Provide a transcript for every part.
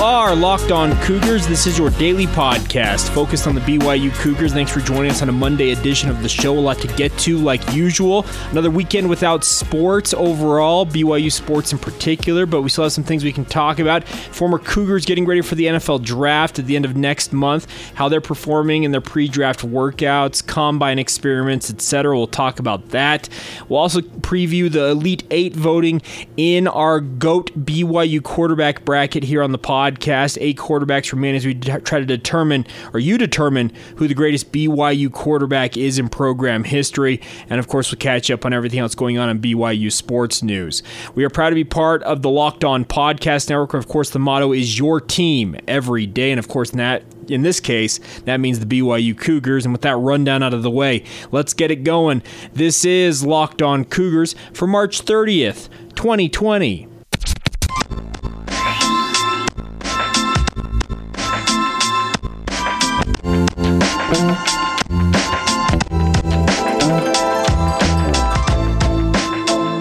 are Locked On Cougars. This is your daily podcast focused on the BYU Cougars. Thanks for joining us on a Monday edition of the show. A lot to get to, like usual. Another weekend without sports overall, BYU sports in particular, but we still have some things we can talk about. Former Cougars getting ready for the NFL draft at the end of next month, how they're performing in their pre-draft workouts, combine experiments, etc. We'll talk about that. We'll also preview the Elite Eight voting in our GOAT BYU quarterback bracket here on the podcast. 8 quarterbacks remain as we try to determine, or you determine, who the greatest BYU quarterback is in program history. And of course, we'll catch up on everything else going on in BYU sports news. We are proud to be part of the Locked On Podcast Network. Of course, the motto is your team every day. And of course, in this case, that means the BYU Cougars. And with that rundown out of the way, let's get it going. This is Locked On Cougars for March 30th, 2020.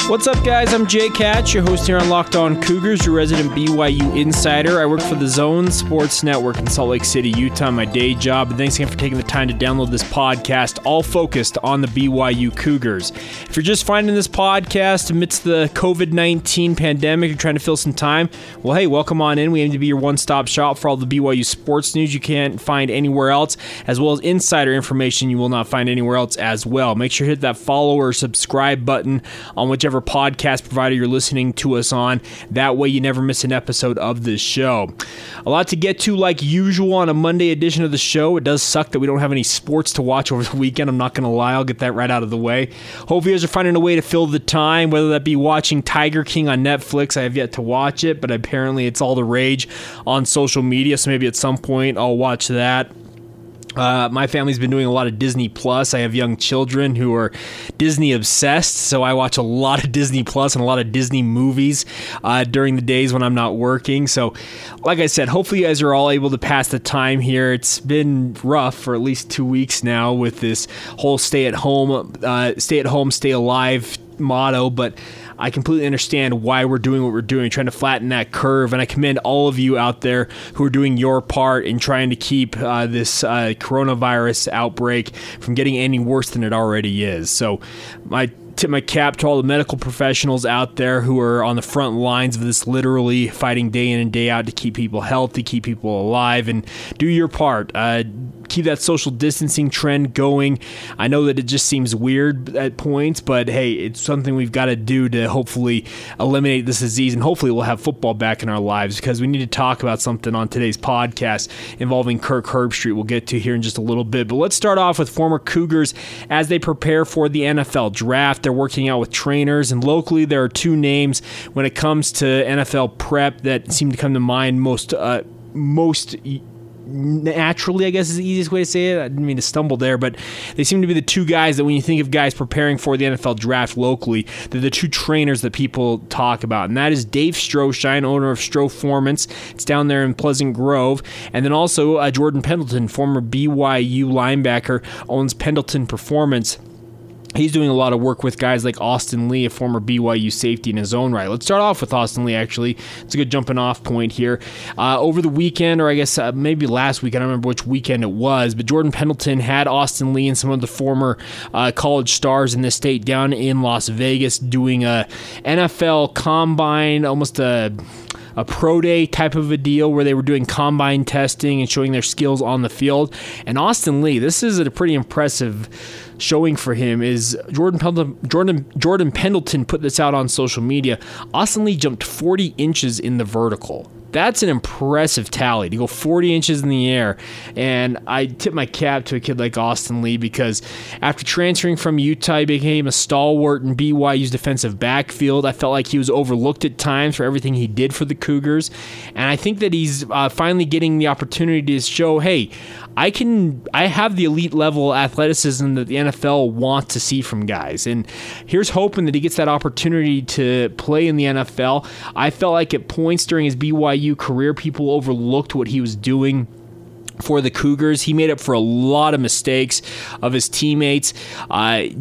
What's up, guys? I'm Jay Catch, your host here on Locked On Cougars, your resident BYU insider. I work for the Zone Sports Network in Salt Lake City, Utah, my day job. And thanks again for taking the time to download this podcast, all focused on the BYU Cougars. If you're just finding this podcast amidst the COVID-19 pandemic, you're trying to fill some time, well, hey, welcome on in. We aim to be your one-stop shop for all the BYU sports news you can't find anywhere else, as well as insider information you will not find anywhere else as well. Make sure you hit that follow or subscribe button on whichever podcast provider you're listening to us on. That way you never miss an episode of this show. A lot to get to, like usual, on a Monday edition of the show. It does suck that we don't have any sports to watch over the weekend. I'm not going to lie. I'll get that right out of the way. Hope you guys are finding a way to fill the time, whether that be watching Tiger King on Netflix. I have yet to watch it, but apparently it's all the rage on social media, so maybe at some point I'll watch that. My family's been doing a lot of Disney Plus. I have young children who are Disney obsessed, so I watch a lot of Disney Plus and a lot of Disney movies during the days when I'm not working. So, like I said, hopefully you guys are all able to pass the time here. It's been rough for at least 2 weeks now with this whole stay at home, stay alive motto, but I completely understand why we're doing what we're doing, trying to flatten that curve, and I commend all of you out there who are doing your part in trying to keep this coronavirus outbreak from getting any worse than it already is. So I tip my cap to all the medical professionals out there who are on the front lines of this, literally fighting day in and day out to keep people healthy, keep people alive, and do your part. Keep that social distancing trend going. I know that it just seems weird at points, but hey, it's something we've got to do to hopefully eliminate this disease, and hopefully we'll have football back in our lives, because we need to talk about something on today's podcast involving Kirk Herbstreit. We'll get to here in just a little bit, but let's start off with former Cougars as they prepare for the NFL draft. They're working out with trainers, and locally there are two names when it comes to NFL prep that seem to come to mind most naturally, I guess is the easiest way to say it. I didn't mean to stumble there, but they seem to be the two guys that when you think of guys preparing for the NFL draft locally, they're the two trainers that people talk about. And that is Dave Strohschein, owner of Stroformance. It's down there in Pleasant Grove. And then also Jordan Pendleton, former BYU linebacker, owns Pendleton Performance. He's doing a lot of work with guys like Austin Lee, a former BYU safety in his own right. Let's start off with Austin Lee, actually. It's a good jumping off point here. Over the weekend, or I guess maybe last week, I don't remember which weekend it was, but Jordan Pendleton had Austin Lee and some of the former college stars in this state down in Las Vegas doing a NFL combine, almost a pro day type of a deal where they were doing combine testing and showing their skills on the field. And Austin Lee, this is a pretty impressive showing for him. Is Jordan Pendleton put this out on social media. Austin Lee jumped 40 inches in the vertical. That's an impressive tally, to go 40 inches in the air. And I tip my cap to a kid like Austin Lee, because after transferring from Utah, he became a stalwart in BYU's defensive backfield. I felt like he was overlooked at times for everything he did for the Cougars. And I think that he's finally getting the opportunity to show, hey, I have the elite level athleticism that the NFL wants to see from guys. And here's hoping that he gets that opportunity to play in the NFL. I felt like at points during his BYU career, people overlooked what he was doing for the Cougars. He made up for a lot of mistakes of his teammates.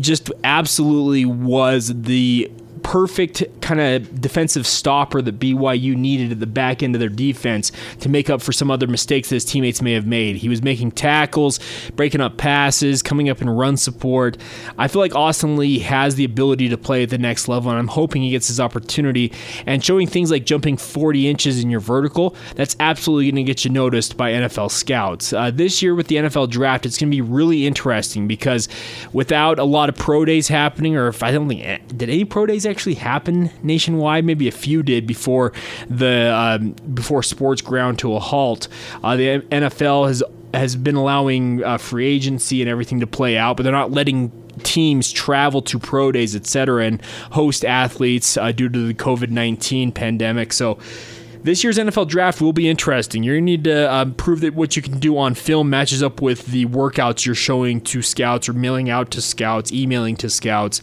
Just absolutely was the perfect kind of defensive stopper that BYU needed at the back end of their defense to make up for some other mistakes that his teammates may have made. He was making tackles, breaking up passes, coming up in run support. I feel like Austin Lee has the ability to play at the next level, and I'm hoping he gets his opportunity. And showing things like jumping 40 inches in your vertical, that's absolutely going to get you noticed by NFL scouts. This year with the NFL draft, it's going to be really interesting because without a lot of pro days happening, or if I don't think, did any pro days actually happen nationwide? Maybe a few did before the before sports ground to a halt. The NFL has been allowing free agency and everything to play out, but they're not letting teams travel to pro days, etc., and host athletes due to the COVID-19 pandemic. So this year's NFL draft will be interesting. You're going to need to prove that what you can do on film matches up with the workouts you're showing to scouts or mailing out to scouts, emailing to scouts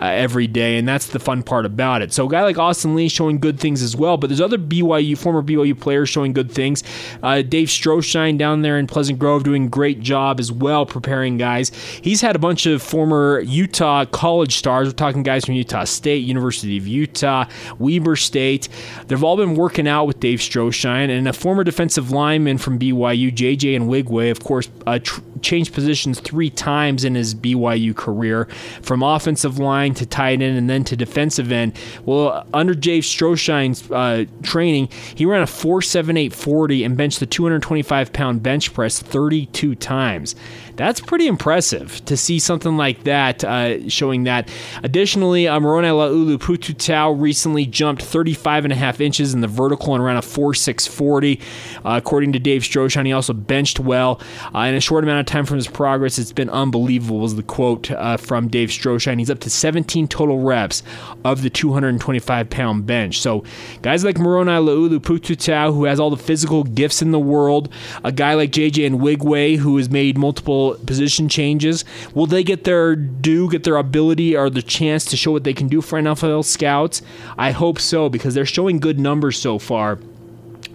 every day, and that's the fun part about it. So a guy like Austin Lee showing good things as well, but there's other former BYU players showing good things. Dave Strohschein down there in Pleasant Grove doing a great job as well preparing guys. He's had a bunch of former Utah college stars. We're talking guys from Utah State, University of Utah, Weber State. They've all been working out with Dave Strohschein, and a former defensive lineman from BYU, JJ Nwigwe, of course, changed positions 3 times in his BYU career, from offensive line to tight end and then to defensive end. Well, under Dave Strohschein's training, he ran a 4.78 40 and benched the 225-pound bench press 32 times. That's pretty impressive to see something like that showing that. Additionally, Moroni Laulu Pututau recently jumped 35.5 inches in the vertical and ran a 4.6 40. According to Dave Strohschein, he also benched well. In a short amount of time from his progress, it's been unbelievable, was the quote from Dave Strohschein. He's up to 17 total reps of the 225-pound bench. So guys like Moroni Laulu Pututau, who has all the physical gifts in the world, a guy like JJ Nwigwe, who has made multiple position changes, will they get their due, get their ability or the chance to show what they can do for NFL scouts? I hope so, because they're showing good numbers so far.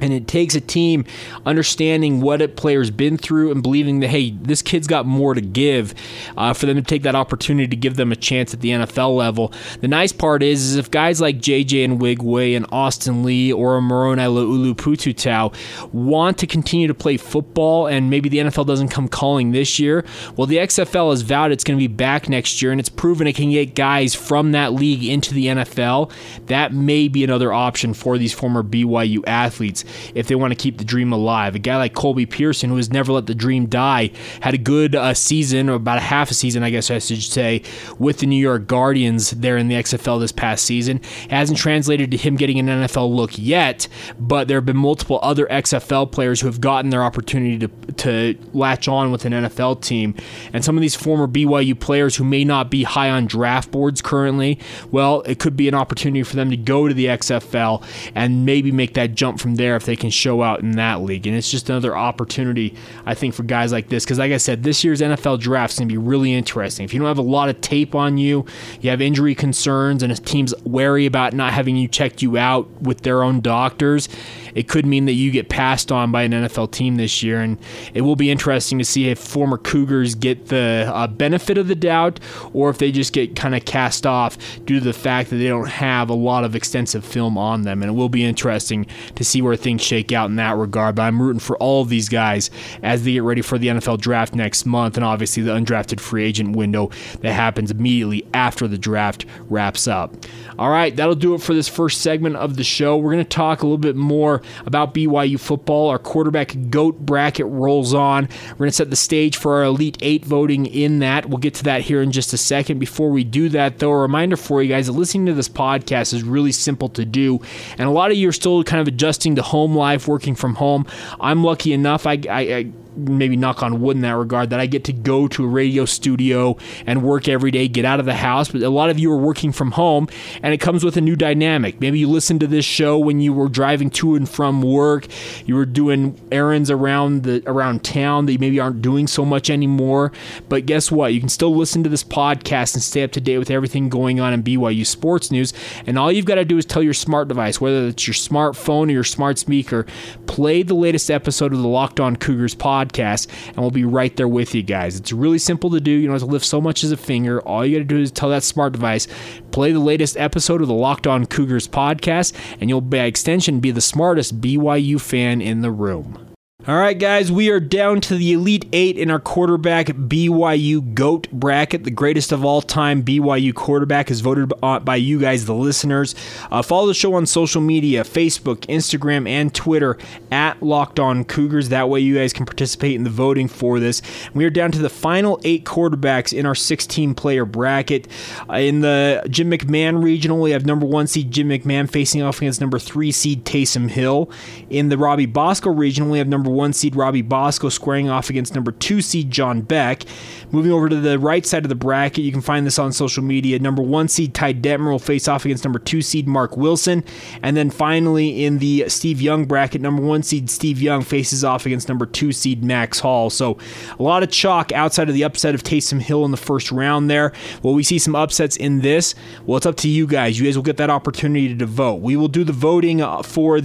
And it takes a team understanding what a player's been through and believing that, hey, this kid's got more to give for them to take that opportunity to give them a chance at the NFL level. The nice part is if guys like J.J. Nwigwe and Austin Lee or Moroni Laulu Pututau want to continue to play football and maybe the NFL doesn't come calling this year, well, the XFL has vowed it's going to be back next year, and it's proven it can get guys from that league into the NFL. That may be another option for these former BYU athletes if they want to keep the dream alive. A guy like Colby Pearson, who has never let the dream die, had a good season, or about a half a season, I guess I should say, with the New York Guardians there in the XFL this past season. It hasn't translated to him getting an NFL look yet, but there have been multiple other XFL players who have gotten their opportunity to latch on with an NFL team. And some of these former BYU players who may not be high on draft boards currently, well, it could be an opportunity for them to go to the XFL and maybe make that jump from there if they can show out in that league. And it's just another opportunity, I think, for guys like this, because like I said, this year's NFL draft is going to be really interesting. If you don't have a lot of tape on you, you have injury concerns, and a team's wary about not having you checked you out with their own doctors, it could mean that you get passed on by an NFL team this year. And it will be interesting to see if former Cougars get the benefit of the doubt, or if they just get kind of cast off due to the fact that they don't have a lot of extensive film on them. And it will be interesting to see where things shake out in that regard. But I'm rooting for all of these guys as they get ready for the NFL draft next month, and obviously the undrafted free agent window that happens immediately after the draft wraps up. All right, that'll do it for this first segment of the show. We're going to talk a little bit more about BYU football. Our quarterback GOAT bracket rolls on. We're going to set the stage for our Elite 8 voting in that. We'll get to that here in just a second. Before we do that, though, a reminder for you guys that listening to this podcast is really simple to do, and a lot of you are still kind of adjusting to home life, working from home. I'm lucky enough, I maybe knock on wood in that regard, that I get to go to a radio studio and work every day, get out of the house. But a lot of you are working from home, and it comes with a new dynamic. Maybe you listened to this show when you were driving to and from work, you were doing errands around town that you maybe aren't doing so much anymore. But guess what? You can still listen to this podcast and stay up to date with everything going on in BYU sports news. And all you've got to do is tell your smart device, whether it's your smartphone or your smart speaker, play the latest episode of the Locked On Cougars podcast, and we'll be right there with you guys. It's really simple to do. You don't have to lift so much as a finger. All you got to do is tell that smart device, play the latest episode of the Locked On Cougars podcast, and you'll, by extension, be the smartest BYU fan in the room. All right, guys, we are down to the Elite Eight in our quarterback BYU GOAT bracket. The greatest of all time BYU quarterback is voted by you guys, the listeners. Follow the show on social media, Facebook, Instagram, and Twitter, at Locked On Cougars. That way you guys can participate in the voting for this. We are down to the final eight quarterbacks in our 16-player bracket. In the Jim McMahon regional, we have number one seed Jim McMahon facing off against number three seed Taysom Hill. In the Robbie Bosco regional, we have number one seed Robbie Bosco squaring off against number two seed John Beck. Moving over to the right side of the bracket, you can find this on social media. Number one seed Ty Detmer will face off against number two seed Mark Wilson. And then finally in the Steve Young bracket, number one seed Steve Young faces off against number two seed Max Hall. So a lot of chalk outside of the upset of Taysom Hill in the first round there. Will we see some upsets in this? Well, it's up to you guys. You guys will get that opportunity to vote. We will do the voting for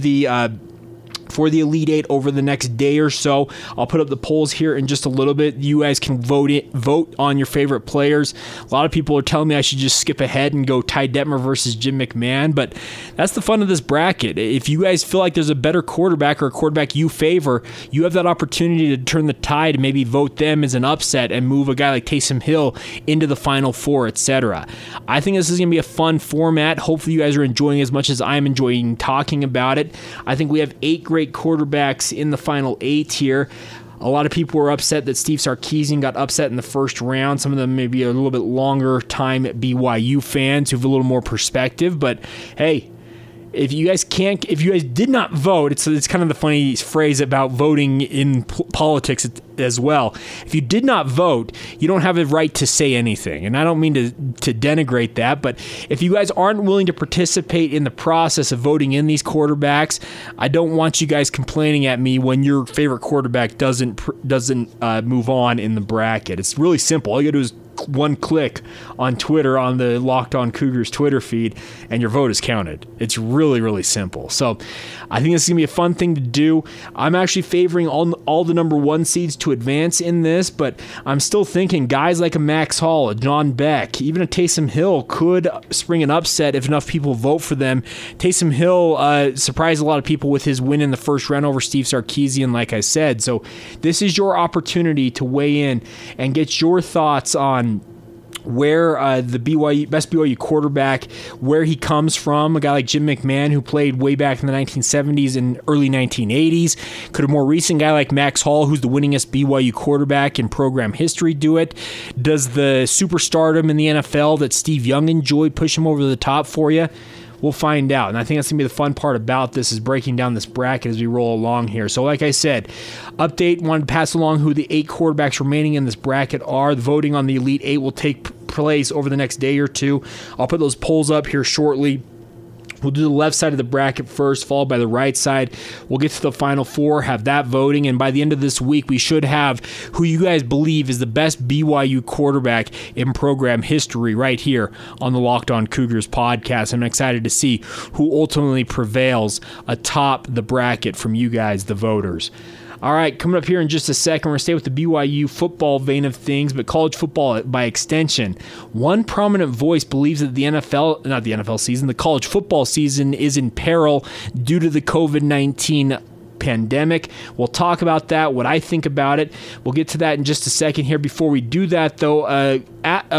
the Elite Eight over the next day or so. I'll put up the polls here in just a little bit. You guys can vote on your favorite players. A lot of people are telling me I should just skip ahead and go Ty Detmer versus Jim McMahon, but that's the fun of this bracket. If you guys feel like there's a better quarterback or a quarterback you favor, you have that opportunity to turn the tide and maybe vote them as an upset and move a guy like Taysom Hill into the Final Four, etc. I think this is going to be a fun format. Hopefully you guys are enjoying as much as I'm enjoying talking about it. I think we have eight great quarterbacks in the final eight here. A lot of people were upset that Steve Sarkisian got upset in the first round. Some of them maybe a little bit longer time BYU fans who have a little more perspective. But hey, if you guys did not vote, it's kind of the funny phrase about voting in politics as well. If you did not vote, you don't have a right to say anything. And I don't mean to denigrate that, but if you guys aren't willing to participate in the process of voting in these quarterbacks, I don't want you guys complaining at me when your favorite quarterback doesn't move on in the bracket. It's really simple. All you got to do is one click on Twitter on the Locked On Cougars Twitter feed, and your vote is counted. It's really, really simple. So I think this is going to be a fun thing to do. I'm actually favoring all the number one seeds to advance in this, but I'm still thinking guys like a Max Hall, a John Beck, even a Taysom Hill could spring an upset if enough people vote for them. Taysom Hill surprised a lot of people with his win in the first round over Steve Sarkisian, like I said. So this is your opportunity to weigh in and get your thoughts on where the best BYU quarterback, where he comes from. A guy like Jim McMahon, who played way back in the 1970s and early 1980s. Could a more recent guy like Max Hall, who's the winningest BYU quarterback in program history, do it? Does the superstardom in the NFL that Steve Young enjoyed push him over the top for you? We'll find out, and I think that's going to be the fun part about this, is breaking down this bracket as we roll along here. So like I said, update, wanted to pass along who the eight quarterbacks remaining in this bracket are. The voting on the Elite Eight will take place over the next day or two. I'll put those polls up here shortly. We'll do the left side of the bracket first, followed by the right side. We'll get to the Final Four, have that voting, and by the end of this week, we should have who you guys believe is the best BYU quarterback in program history right here on the Locked On Cougars podcast. I'm excited to see who ultimately prevails atop the bracket from you guys, the voters. All right, coming up here in just a second, we're going to stay with the BYU football vein of things, but college football by extension. One prominent voice believes that the college football season is in peril due to the COVID-19 pandemic. We'll talk about that, what I think about it. We'll get to that in just a second here. Before we do that, though, a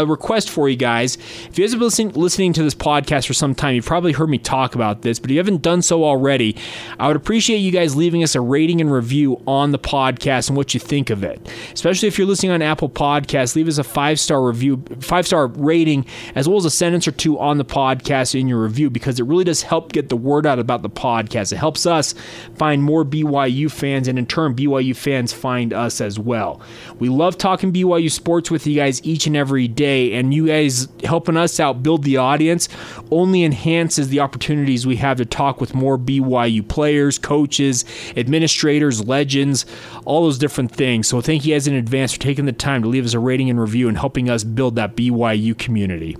request for you guys. If you guys have been listening to this podcast for some time, you've probably heard me talk about this, but if you haven't done so already, I would appreciate you guys leaving us a rating and review on the podcast and what you think of it. Especially if you're listening on Apple Podcasts, leave us a 5-star rating, as well as a sentence or two on the podcast in your review, because it really does help get the word out about the podcast. It helps us find more BYU fans, and in turn, BYU fans find us as well. We love talking BYU sports with you guys each and every every day, and you guys helping us out build the audience only enhances the opportunities we have to talk with more BYU players, coaches, administrators, legends, all those different things. So thank you guys in advance for taking the time to leave us a rating and review and helping us build that BYU community.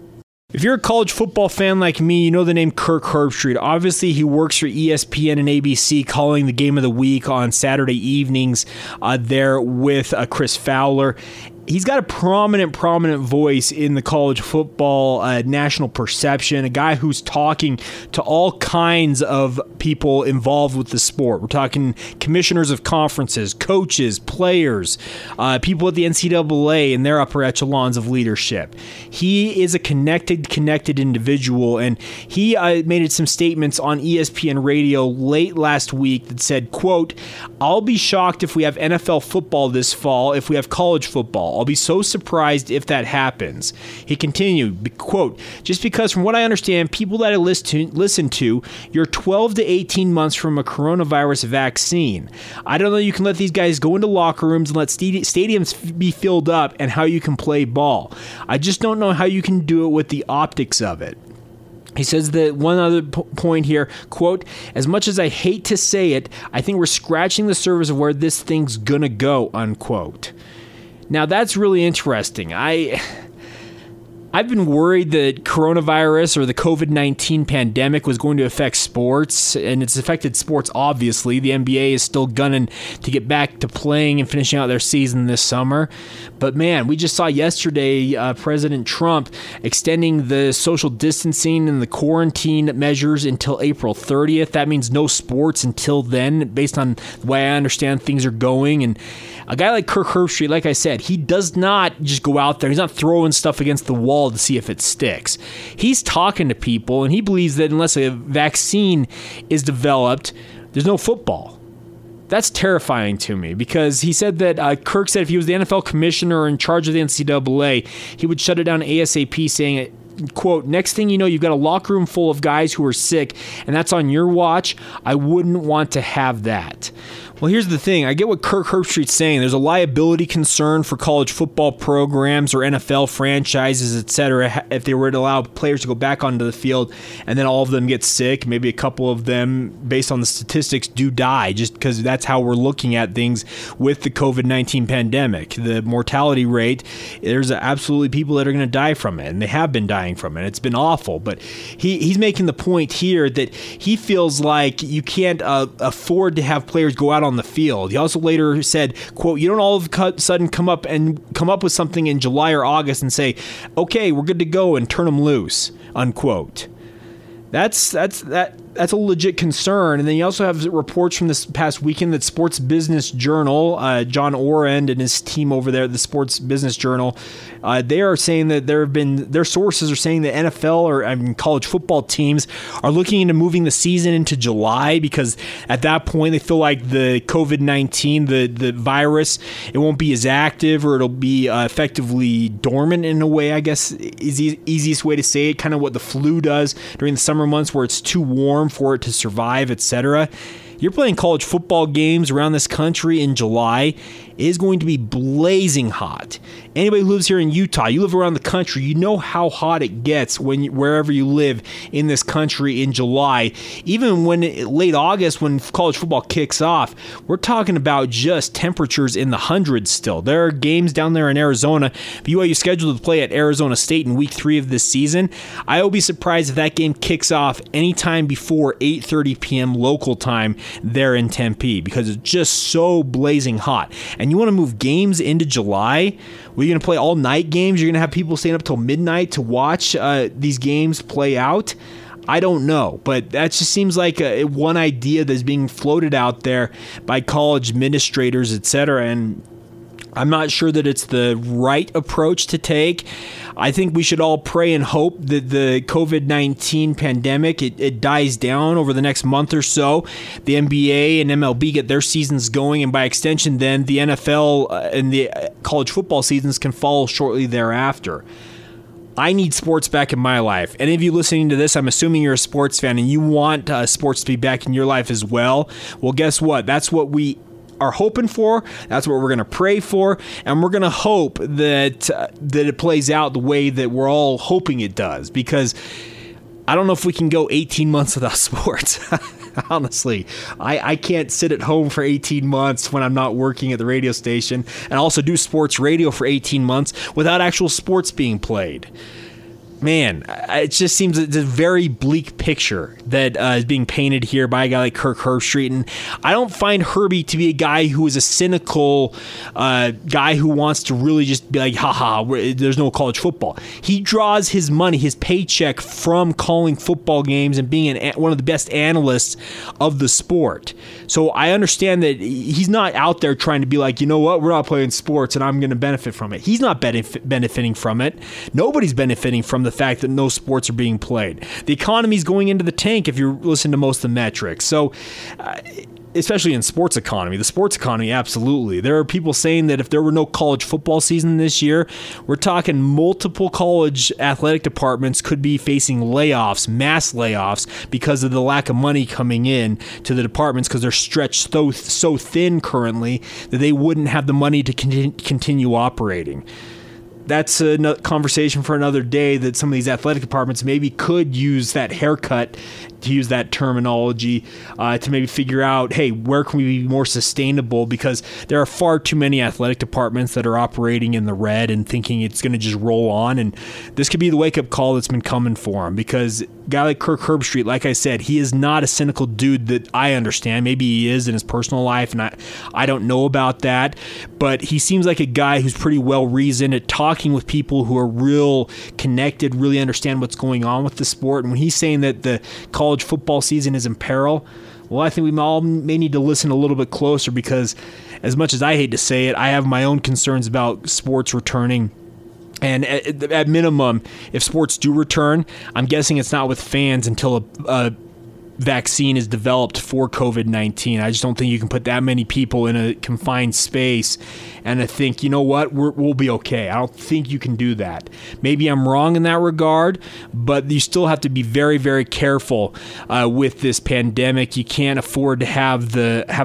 If you're a college football fan like me, you know the name Kirk Herbstreit. Obviously, he works for ESPN and ABC, calling the game of the week on Saturday evenings there with Chris Fowler. He's got a prominent voice in the college football national perception, a guy who's talking to all kinds of people involved with the sport. We're talking commissioners of conferences, coaches, players, people at the NCAA and their upper echelons of leadership. He is a connected individual, and he made some statements on ESPN Radio late last week that said, quote, "I'll be shocked if we have NFL football this fall, if we have college football. I'll be so surprised if that happens." He continued, quote, "Just because from what I understand, people that I listen to, you're 12 to 18 months from a coronavirus vaccine. I don't know you can let these guys go into locker rooms and let stadiums be filled up and how you can play ball. I just don't know how you can do it with the optics of it." He says that one other point here, quote, "As much as I hate to say it, I think we're scratching the surface of where this thing's gonna go," unquote. Now, that's really interesting. I've been worried that coronavirus or the COVID-19 pandemic was going to affect sports, and it's affected sports, obviously. The NBA is still gunning to get back to playing and finishing out their season this summer. But, man, we just saw yesterday President Trump extending the social distancing and the quarantine measures until April 30th. That means no sports until then, based on the way I understand things are going. And a guy like Kirk Herbstreit, like I said, he does not just go out there. He's not throwing stuff against the wall to see if it sticks. He's talking to people, and he believes that unless a vaccine is developed, there's no football. That's terrifying to me, because he said that Kirk said if he was the NFL commissioner in charge of the NCAA, he would shut it down ASAP, saying, quote, "Next thing you know, you've got a locker room full of guys who are sick, and that's on your watch. I wouldn't want to have that." Well, here's the thing. I get what Kirk Herbstreit's saying. There's a liability concern for college football programs or NFL franchises, etc., if they were to allow players to go back onto the field and then all of them get sick. Maybe a couple of them, based on the statistics, do die, just because that's how we're looking at things with the COVID-19 pandemic. The mortality rate, there's absolutely people that are going to die from it, and they have been dying from it. It's been awful. But he's making the point here that he feels like you can't afford to have players go out on the field. He also later said, quote, "You don't all of a sudden come up with something in July or August and say, okay, we're good to go and turn them loose," unquote. That's a legit concern. And then you also have reports from this past weekend that Sports Business Journal, John Orand and his team over there at the Sports Business Journal, they are saying that their sources are saying that NFL college football teams are looking into moving the season into July, because at that point they feel like the COVID-19, the virus, it won't be as active, or it'll be effectively dormant in a way, I guess is the easiest way to say it, kind of what the flu does during the summer months where it's too warm for it to survive, etc. You're playing college football games around this country in July. It is going to be blazing hot. Anybody who lives here in Utah, you live around the country, you know how hot it gets wherever you live in this country in July. Even when late August, when college football kicks off, we're talking about just temperatures in the hundreds still. There are games down there in Arizona. BYU scheduled to play at Arizona State in week 3 of this season. I will be surprised if that game kicks off anytime before 8:30 p.m. local time there in Tempe, because it's just so blazing hot. And you want to move games into July? Well, you're going to play all night games? You're going to have people staying up till midnight to watch these games play out? I don't know, but that just seems like one idea that's being floated out there by college administrators, etc., and I'm not sure that it's the right approach to take. I think we should all pray and hope that the COVID-19 pandemic, it dies down over the next month or so. The NBA and MLB get their seasons going, and by extension then the NFL and the college football seasons can follow shortly thereafter. I need sports back in my life. Any of you listening to this, I'm assuming you're a sports fan and you want sports to be back in your life as well. Well, guess what? That's what we are hoping for. That's what we're going to pray for. And we're going to hope that it plays out the way that we're all hoping it does, because I don't know if we can go 18 months without sports. Honestly, I can't sit at home for 18 months when I'm not working at the radio station and also do sports radio for 18 months without actual sports being played. Man, it just seems it's a very bleak picture that is being painted here by a guy like Kirk Herbstreit. And I don't find Herbie to be a guy who is a cynical guy who wants to really just be like, haha, there's no college football. He draws his money, his paycheck from calling football games and being one of the best analysts of the sport. So I understand that he's not out there trying to be like, you know what, we're not playing sports and I'm going to benefit from it. He's not benefiting from it. Nobody's benefiting from the fact that no sports are being played. The economy's going into the tank if you listen to most of the metrics. So, especially in the sports economy, absolutely. There are people saying that if there were no college football season this year, we're talking multiple college athletic departments could be facing layoffs, mass layoffs, because of the lack of money coming in to the departments, because they're stretched so thin currently that they wouldn't have the money to continue operating. That's a conversation for another day, that some of these athletic departments maybe could use that haircut, to use that terminology, to maybe figure out, hey, where can we be more sustainable? Because there are far too many athletic departments that are operating in the red and thinking it's going to just roll on. And this could be the wake-up call that's been coming for him, because a guy like Kirk Herbstreit, like I said, he is not a cynical dude that I understand. Maybe he is in his personal life, and I don't know about that. But he seems like a guy who's pretty well-reasoned at talking with people who are real connected, really understand what's going on with the sport. And when he's saying that the college football season is in peril, well, I think we all may need to listen a little bit closer, because as much as I hate to say it, I have my own concerns about sports returning. And at minimum, if sports do return, I'm guessing it's not with fans until a vaccine is developed for COVID-19. I just don't think you can put that many people in a confined space and I think, you know what, we'll be okay. I don't think you can do that. Maybe I'm wrong in that regard, but you still have to be very, very careful with this pandemic. You can't afford to have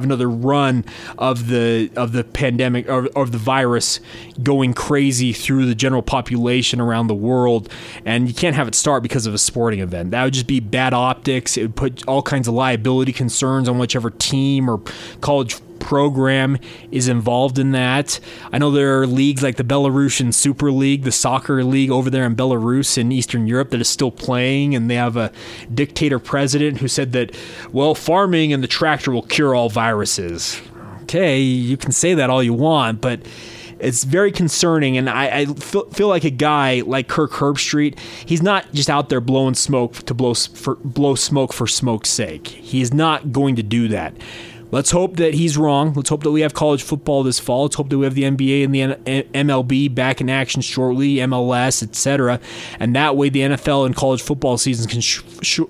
another run of the pandemic or the virus going crazy through the general population around the world, and you can't have it start because of a sporting event. That would just be bad optics. It would put all kinds of liability concerns on whichever team or college program is involved in that. I know there are leagues like the Belarusian Super League, the soccer league over there in Belarus in Eastern Europe, that is still playing, and they have a dictator president who said that, well, farming and the tractor will cure all viruses. Okay, you can say that all you want, but it's very concerning, and I feel like a guy like Kirk Herbstreit, he's not just out there blowing smoke to blow smoke for smoke's sake. He is not going to do that. Let's hope that he's wrong. Let's hope that we have college football this fall. Let's hope that we have the NBA and the MLB back in action shortly, MLS, etc. And that way the NFL and college football seasons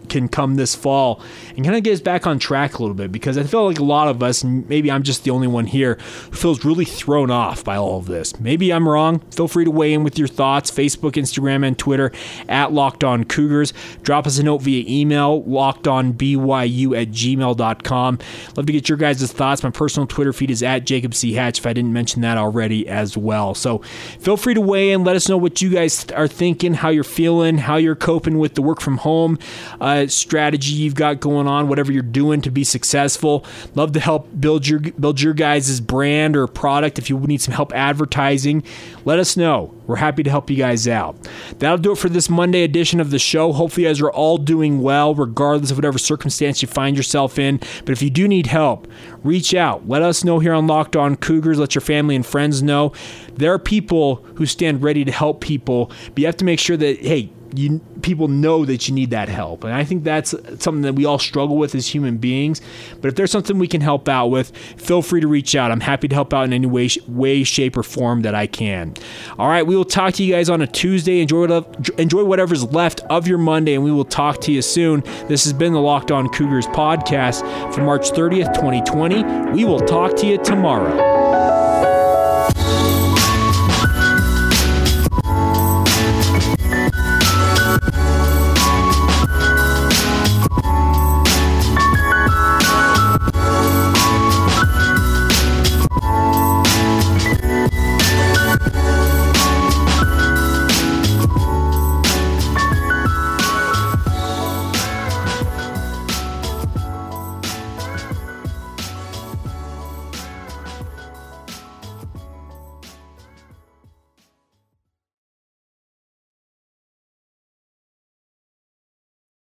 can come this fall and kind of get us back on track a little bit, because I feel like a lot of us, and maybe I'm just the only one here, who feels really thrown off by all of this. Maybe I'm wrong. Feel free to weigh in with your thoughts. Facebook, Instagram, and Twitter at Locked On Cougars. Drop us a note via email, lockedonbyu@gmail.com. Love to get your guys' thoughts. My personal Twitter feed is at Jacob C. Hatch, if I didn't mention that already as well. So feel free to weigh in. Let us know what you guys are thinking, how you're feeling, how you're coping with the work from home strategy you've got going on, whatever you're doing to be successful. Love to help build your guys' brand or product. If you need some help advertising, let us know. We're happy to help you guys out. That'll do it for this Monday edition of the show. Hopefully you guys are all doing well, regardless of whatever circumstance you find yourself in. But if you do need help, reach out. Let us know here on Locked On Cougars. Let your family and friends know. There are people who stand ready to help people, but you have to make sure that, hey, people know that you need that help. And I think that's something that we all struggle with as human beings. But if there's something we can help out with, feel free to reach out. I'm happy to help out in any way, shape, or form that I can. All right, we will talk to you guys on a Tuesday. Enjoy whatever's left of your Monday, and we will talk to you soon. This has been the Locked On Cougars podcast for March 30th, 2020. We will talk to you tomorrow.